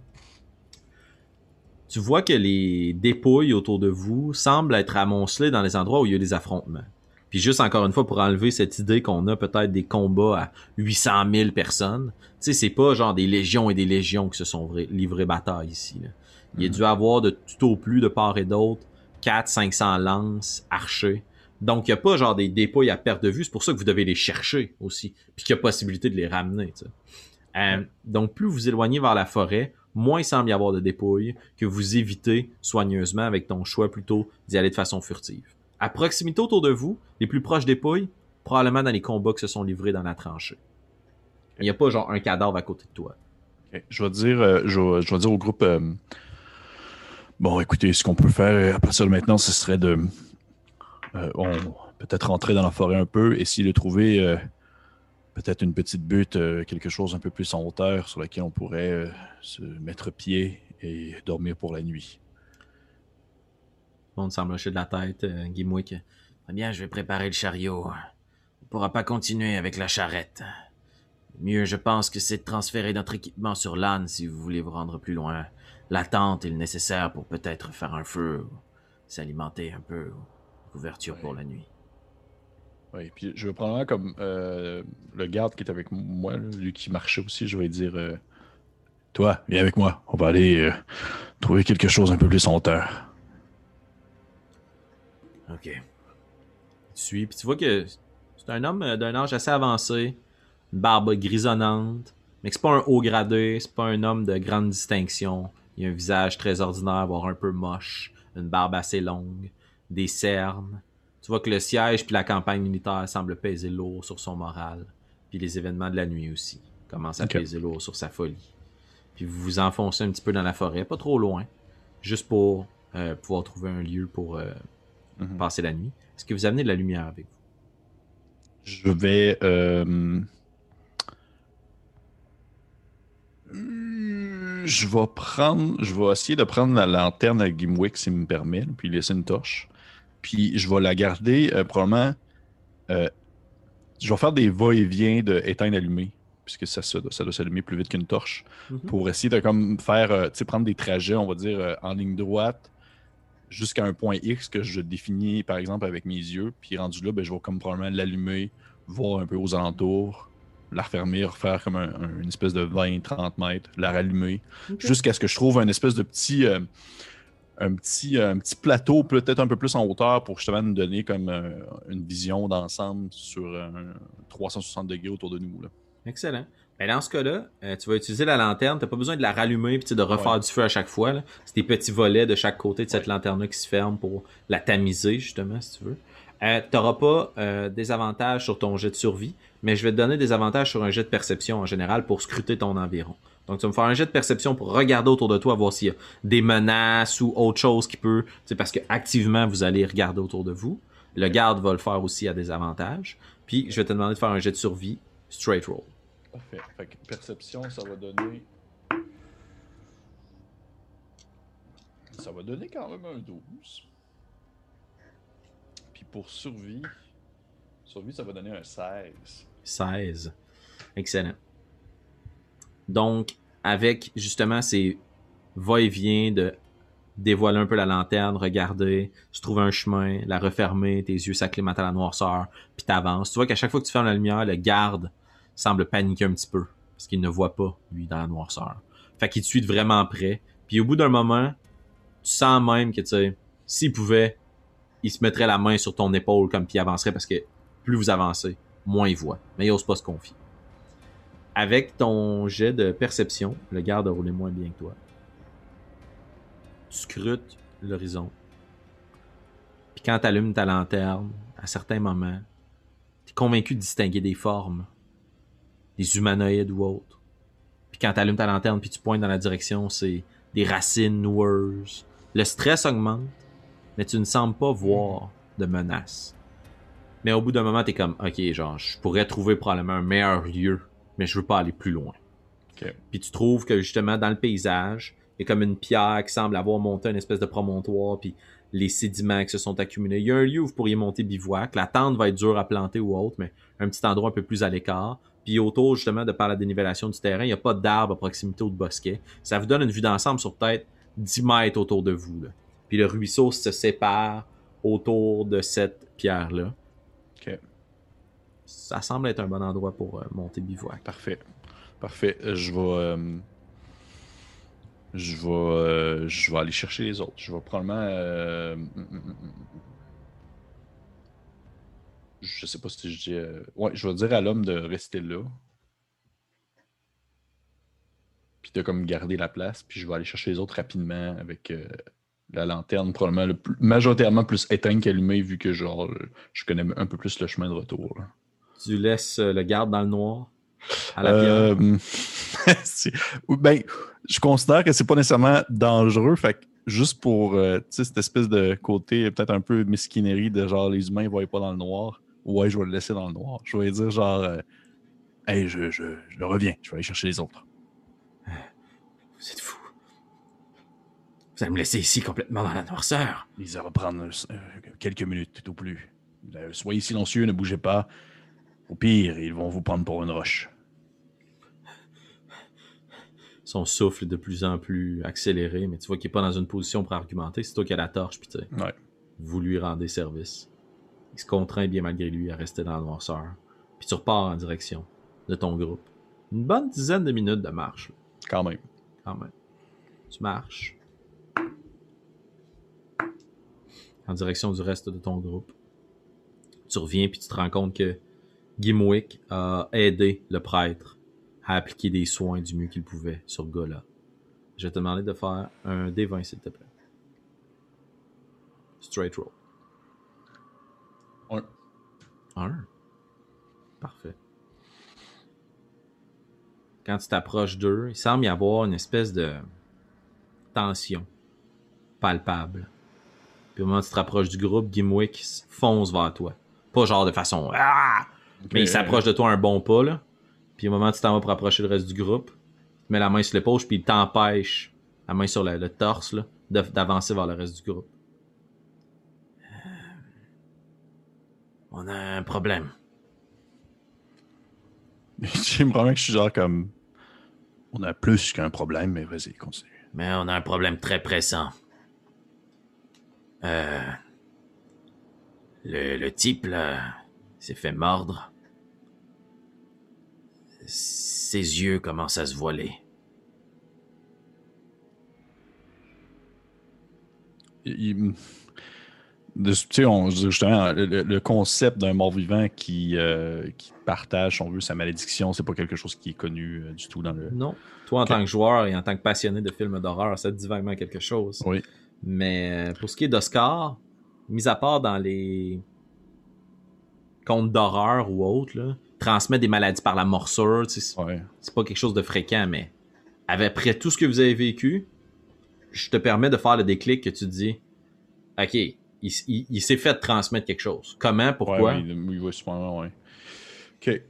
Tu vois que les dépouilles autour de vous semblent être amoncelées dans les endroits où il y a eu des affrontements. Puis juste encore une fois, pour enlever cette idée qu'on a peut-être des combats à 800 000 personnes, tu sais, c'est pas genre des légions et des légions qui se sont livrées bataille ici. Là. Il y a dû avoir de tout au plus, de part et d'autre, 400-500 lances, archers. Donc, il n'y a pas genre des dépouilles à perte de vue. C'est pour ça que vous devez les chercher aussi, puis qu'il y a possibilité de les ramener. Donc, plus vous éloignez vers la forêt, moins il semble y avoir de dépouilles que vous évitez soigneusement avec ton choix plutôt d'y aller de façon furtive. À proximité autour de vous, les plus proches dépouilles, probablement dans les combats qui se sont livrés dans la tranchée. Il n'y a pas genre un cadavre à côté de toi. Okay. Je vais dire au groupe, bon, écoutez, ce qu'on peut faire à partir de maintenant, ce serait de peut-être rentrer dans la forêt un peu, essayer de trouver peut-être une petite butte, quelque chose un peu plus en hauteur sur laquelle on pourrait se mettre pied et dormir pour la nuit. Tout le monde semble hocher de la tête, Gimwick. Très bien, je vais préparer le chariot. On pourra pas continuer avec la charrette. Mieux, je pense que c'est de transférer notre équipement sur l'âne si vous voulez vous rendre plus loin. la tente est le nécessaire pour peut-être faire un feu, s'alimenter un peu, couverture pour la nuit. Oui, puis je vais probablement comme le garde qui est avec moi, là, lui qui marchait aussi, je vais dire toi, viens avec moi, on va aller trouver quelque chose un peu plus en hauteur. Ok. Tu suis, puis tu vois que c'est un homme d'un âge assez avancé, une barbe grisonnante, mais c'est pas un haut gradé, c'est pas un homme de grande distinction. Il a un visage très ordinaire, voire un peu moche, une barbe assez longue, des cernes. Tu vois que le siège puis la campagne militaire semblent peser lourd sur son moral, puis les événements de la nuit aussi commencent à peser lourd sur sa folie. Puis vous vous enfoncez un petit peu dans la forêt, pas trop loin, juste pour pouvoir trouver un lieu pour passer la nuit. Est-ce que vous amenez de la lumière avec vous? Je vais... Je vais essayer de prendre la lanterne à Gimwick, s'il me permet, puis laisser une torche. Puis je vais la garder probablement. Je vais faire des va-et-vient de éteindre-allumer, puisque ça doit s'allumer plus vite qu'une torche, pour essayer de comme faire, prendre des trajets, on va dire, en ligne droite jusqu'à un point X que je définis, par exemple, avec mes yeux. Puis rendu là, ben, je vais comme probablement l'allumer, voir un peu aux alentours, la refermer, refaire comme une espèce de 20-30 mètres, la rallumer, jusqu'à ce que je trouve un espèce de petit, un petit plateau, peut-être un peu plus en hauteur, pour justement nous donner comme une vision d'ensemble sur 360 degrés autour de nous. Là. Excellent. Ben dans ce cas-là, tu vas utiliser la lanterne, tu n'as pas besoin de la rallumer et de refaire du feu à chaque fois. Là. C'est des petits volets de chaque côté de cette lanterne-là qui se ferment pour la tamiser, justement, si tu veux. Tu n'auras pas des avantages sur ton jet de survie, mais je vais te donner des avantages sur un jet de perception en général pour scruter ton environ. Donc, tu vas me faire un jet de perception pour regarder autour de toi, voir s'il y a des menaces ou autre chose qui peut... Parce que activement, vous allez regarder autour de vous. Le garde va le faire aussi à des avantages. Puis, je vais te demander de faire un jet de survie straight roll. Parfait. Fait que perception, ça va donner... Ça va donner quand même un 12. Puis pour survie, ça va donner un 16. 16. Excellent. Donc, avec justement ces va-et-vient de dévoiler un peu la lanterne, regarder, se trouver un chemin, la refermer, tes yeux s'acclimatent à la noirceur, puis t'avances. Tu vois qu'à chaque fois que tu fermes la lumière, le garde semble paniquer un petit peu, parce qu'il ne voit pas, lui, dans la noirceur. Fait qu'il te suit vraiment près. Puis au bout d'un moment, tu sens même que, tu sais, s'il pouvait, il se mettrait la main sur ton épaule comme puis il avancerait, parce que plus vous avancez, moins il voit. Mais il n'ose pas se confier. Avec ton jet de perception, le garde a roulé moins bien que toi. Tu scrutes l'horizon. Puis quand tu allumes ta lanterne, à certains moments, tu es convaincu de distinguer des formes, des humanoïdes ou autres. Puis quand tu allumes ta lanterne puis tu pointes dans la direction, c'est des racines noueuses. Le stress augmente, mais tu ne sembles pas voir de menace. Mais au bout d'un moment, tu es comme, ok, genre, je pourrais trouver probablement un meilleur lieu, mais je veux pas aller plus loin. Okay. Puis tu trouves que justement, dans le paysage, il y a comme une pierre qui semble avoir monté une espèce de promontoire, puis les sédiments qui se sont accumulés. Il y a un lieu où vous pourriez monter bivouac. La tente va être dure à planter ou autre, mais un petit endroit un peu plus à l'écart. Puis autour, justement, de par la dénivellation du terrain, il n'y a pas d'arbres à proximité ou de bosquets. Ça vous donne une vue d'ensemble sur peut-être 10 mètres autour de vous. Là. Puis le ruisseau se sépare autour de cette pierre-là. OK. Ça semble être un bon endroit pour monter bivouac. Parfait. Parfait. Je vais aller chercher les autres. Je vais probablement... Je sais pas si je dis... Ouais, je vais dire à l'homme de rester là. Puis de comme garder la place. Puis je vais aller chercher les autres rapidement avec... La lanterne, probablement majoritairement plus éteinte qu'allumée, vu que genre je connais un peu plus le chemin de retour. Là. Tu laisses le garde dans le noir à la ben, je considère que c'est pas nécessairement dangereux, fait que juste pour cette espèce de côté peut-être un peu mesquinerie de genre les humains ils voient pas dans le noir. Ouais, je vais le laisser dans le noir. Je vais dire genre hey, je le reviens, je vais aller chercher les autres. Vous êtes fous. Vous allez me laisser ici complètement dans la noirceur. Ça va prendre quelques minutes tout au plus. Soyez silencieux, ne bougez pas. Au pire, ils vont vous prendre pour une roche. son souffle de plus en plus accéléré, mais tu vois qu'il n'est pas dans une position pour argumenter, c'est toi qui as la torche, puis tu sais, vous lui rendez service. Il se contraint bien malgré lui à rester dans la noirceur, puis tu repars en direction de ton groupe. Une bonne dizaine de minutes de marche. Là. Quand même. Quand même. Tu marches en direction du reste de ton groupe. Tu reviens puis tu te rends compte que Gimwick a aidé le prêtre à appliquer des soins du mieux qu'il pouvait sur Gola. Je vais te demander de faire un D20, s'il te plaît. Straight roll. 1. Parfait. Quand tu t'approches d'eux, il semble y avoir une espèce de tension palpable. Puis au moment où tu te rapproches du groupe, Gimwick fonce vers toi. Pas genre de façon... Ah! Okay. Mais il s'approche de toi un bon pas, là. Puis au moment où tu t'en vas pour approcher le reste du groupe, tu mets la main sur l'épaule, puis il t'empêche, la main sur le torse, là, d'avancer vers le reste du groupe. On a un problème. J'aimerais bien que je suis genre comme... On a plus qu'un problème, mais vas-y, continue. Mais on a un problème très pressant. Le type, là, s'est fait mordre. Ses yeux commencent à se voiler. Justement, le concept d'un mort-vivant qui partage, si on veut, sa malédiction, c'est pas quelque chose qui est connu du tout dans le... Non. Toi, en tant que joueur et en tant que passionné de films d'horreur, ça te dit vaguement quelque chose. Oui. Mais pour ce qui est d'Oscar, mis à part dans les contes d'horreur ou autres, là, transmet des maladies par la morsure, tu sais, c'est pas quelque chose de fréquent, mais après tout ce que vous avez vécu, je te permets de faire le déclic que tu dis, ok, il s'est fait transmettre quelque chose. Comment, pourquoi? Oui, sûrement, oui. Ok.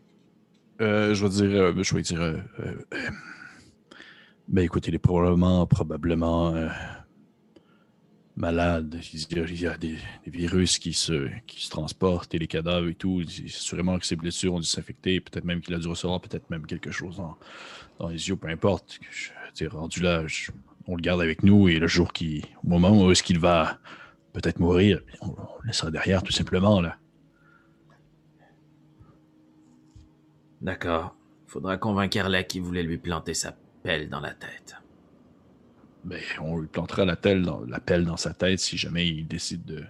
Je vais dire. Ben écoutez, il est probablement malade. Il y a des virus qui se transportent et les cadavres et tout. C'est sûrement que ses blessures ont dû s'infecter. Peut-être même qu'il a dû recevoir peut-être même quelque chose dans les yeux, peu importe. Je veux dire, rendu là, on le garde avec nous et le jour au moment où est-ce qu'il va peut-être mourir, on le laissera derrière tout simplement, là. D'accord. Faudra convaincre Erlek qu'il voulait lui planter sa pelle dans la tête. Ben, on lui plantera la pelle dans sa tête si jamais il décide de...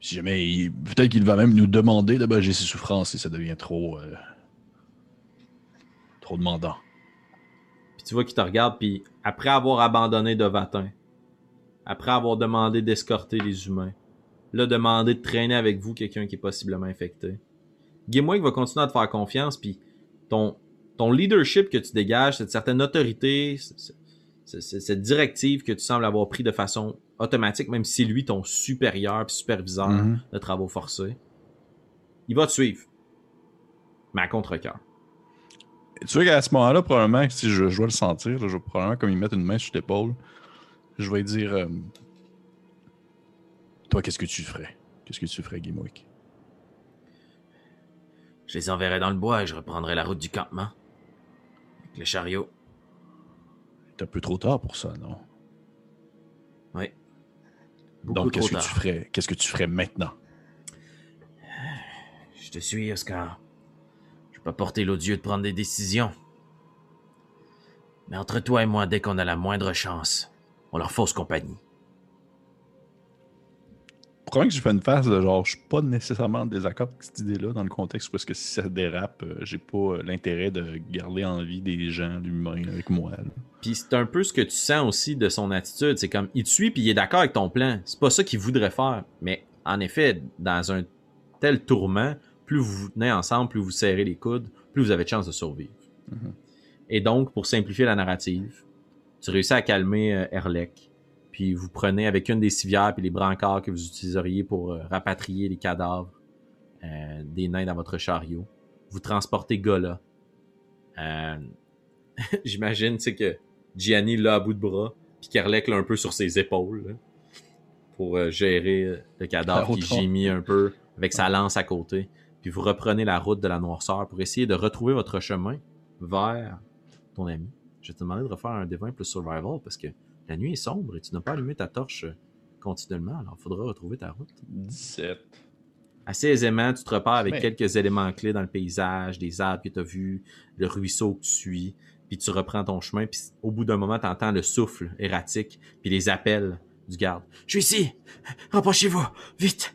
Peut-être qu'il va même nous demander d'abréger ses souffrances et ça devient trop demandant. Puis tu vois qu'il te regarde, puis après avoir abandonné de Vatin, après avoir demandé d'escorter les humains, là, demander de traîner avec vous quelqu'un qui est possiblement infecté, Gimwick va continuer à te faire confiance, puis ton leadership que tu dégages, cette certaine autorité... cette directive que tu sembles avoir prise de façon automatique, même si c'est lui ton supérieur pis superviseur de travaux forcés, il va te suivre. Mais à contre-cœur. Tu sais qu'à ce moment-là, probablement, si je vais le sentir, là, je vais probablement, comme il met une main sur l'épaule, je vais dire toi, qu'est-ce que tu ferais? Qu'est-ce que tu ferais, Gimwick? Je les enverrai dans le bois et je reprendrai la route du campement. Avec le chariot. C'est un peu trop tard pour ça, non? Oui. Donc, qu'est-ce que tu ferais maintenant? Je te suis, Oscar. Je ne peux pas porter l'odieux de prendre des décisions. Mais entre toi et moi, dès qu'on a la moindre chance, on leur fausse compagnie. Probablement que je fais une phase de genre, je suis pas nécessairement en désaccord avec cette idée-là dans le contexte parce que si ça dérape, j'ai pas l'intérêt de garder en vie des gens, l'humain avec moi. Là. Puis c'est un peu ce que tu sens aussi de son attitude. C'est comme, il te suit puis il est d'accord avec ton plan. C'est pas ça qu'il voudrait faire. Mais en effet, dans un tel tourment, plus vous vous tenez ensemble, plus vous serrez les coudes, plus vous avez de chances de survivre. Mm-hmm. Et donc, pour simplifier la narrative, tu réussis à calmer Erlek. Puis vous prenez avec une des civières et les brancards que vous utiliseriez pour rapatrier les cadavres des nains dans votre chariot. Vous transportez Gola. J'imagine que Gianni l'a à bout de bras puis qu'Erlek l'a un peu sur ses épaules là, pour gérer le cadavre qui gémit un peu avec sa lance à côté. Puis vous reprenez la route de la noirceur pour essayer de retrouver votre chemin vers ton ami. je vais te demander de refaire un D20 plus survival parce que la nuit est sombre et tu n'as pas allumé ta torche continuellement, alors il faudra retrouver ta route. 17. Assez aisément, tu te repères avec quelques éléments clés dans le paysage, des arbres que tu as vus, le ruisseau que tu suis, puis tu reprends ton chemin, puis au bout d'un moment, tu entends le souffle erratique, puis les appels du garde. « Je suis ici! Rapprochez-vous! Vite! »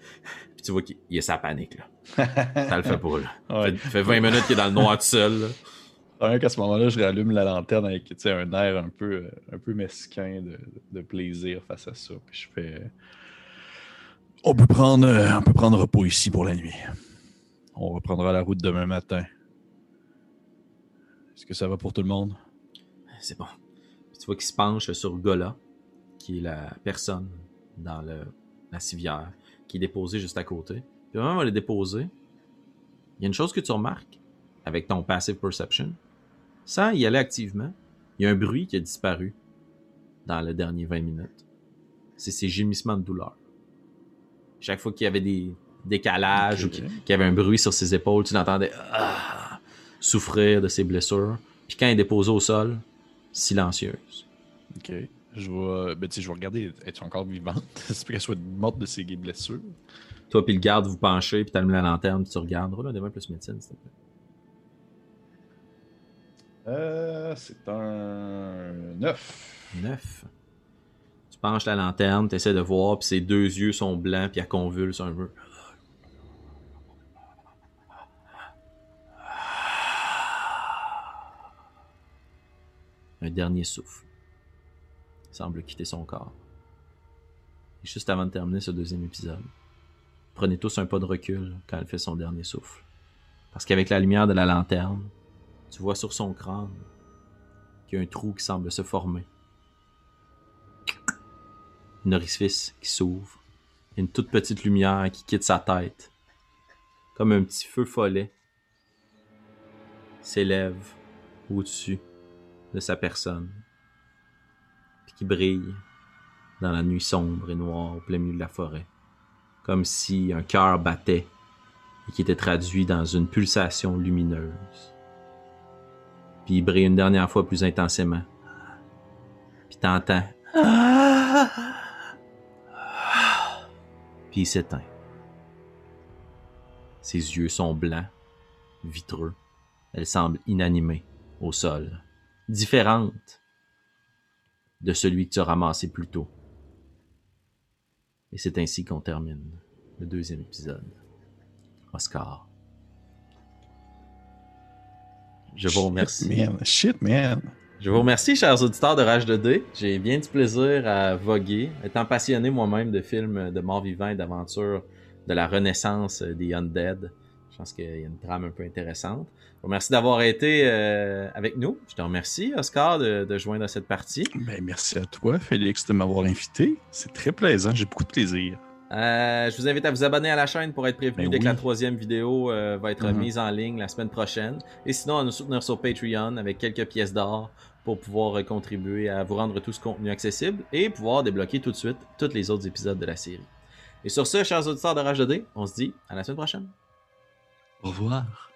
Puis tu vois qu'il y a sa panique, là. Ça le fait pas, là. Ouais. Ça fait 20 minutes qu'il est dans le noir tout seul, là. À ce moment-là, je rallume la lanterne avec un air un peu mesquin de plaisir face à ça. Puis je fais... On peut prendre repos ici pour la nuit. On reprendra la route demain matin. Est-ce que ça va pour tout le monde? C'est bon. Puis tu vois qu'il se penche sur Gola, qui est la personne dans la civière, qui est déposée juste à côté. Puis au moment où elle est déposée, il y a une chose que tu remarques avec ton passive perception. Sans y aller activement, il y a un bruit qui a disparu dans les dernières 20 minutes. C'est ces gémissements de douleur. Chaque fois qu'il y avait des décalages ou qu'il y avait un bruit sur ses épaules, tu l'entendais souffrir de ses blessures. Puis quand il est déposé au sol, silencieuse. OK. Je vais regarder, est-ce encore vivante? C'est qu'elle soit morte de ses blessures. Toi puis le garde, vous penchez, puis t'allumes la lanterne, puis tu regardes. Roule un D20 plus médecine, s'il te plaît. C'est un 9. 9. Tu penches la lanterne, tu essaies de voir, puis ses deux yeux sont blancs, puis elle convulse un peu. Un dernier souffle. Il semble quitter son corps. Et juste avant de terminer ce deuxième épisode, prenez tous un pas de recul quand elle fait son dernier souffle. Parce qu'avec la lumière de la lanterne, tu vois sur son crâne qu'il y a un trou qui semble se former. Un orifice qui s'ouvre. Une toute petite lumière qui quitte sa tête. Comme un petit feu follet s'élève au-dessus de sa personne. Puis qui brille dans la nuit sombre et noire au plein milieu de la forêt. Comme si un cœur battait et qui était traduit dans une pulsation lumineuse. Puis il brille une dernière fois plus intensément. Puis t'entends. Puis il s'éteint. Ses yeux sont blancs, vitreux. Elle semble inanimée au sol. Différente de celui que tu as ramassé plus tôt. Et c'est ainsi qu'on termine le deuxième épisode. Oscar. Je vous remercie. Shit, man. Je vous remercie, chers auditeurs de Rage 2D. J'ai bien du plaisir à voguer, étant passionné moi-même de films de morts vivants et d'aventures de la renaissance des Undead. Je pense qu'il y a une trame un peu intéressante. Je vous remercie d'avoir été avec nous. Je te remercie, Oscar, de joindre à cette partie. Ben, merci à toi, Félix, de m'avoir invité. C'est très plaisant. J'ai beaucoup de plaisir. Je vous invite à vous abonner à la chaîne pour être prévenu dès que la troisième vidéo va être mise en ligne la semaine prochaine. Et sinon, à nous soutenir sur Patreon avec quelques pièces d'or pour pouvoir contribuer à vous rendre tout ce contenu accessible et pouvoir débloquer tout de suite tous les autres épisodes de la série. Et sur ce, chers auditeurs de Rage 2D, on se dit à la semaine prochaine. Au revoir.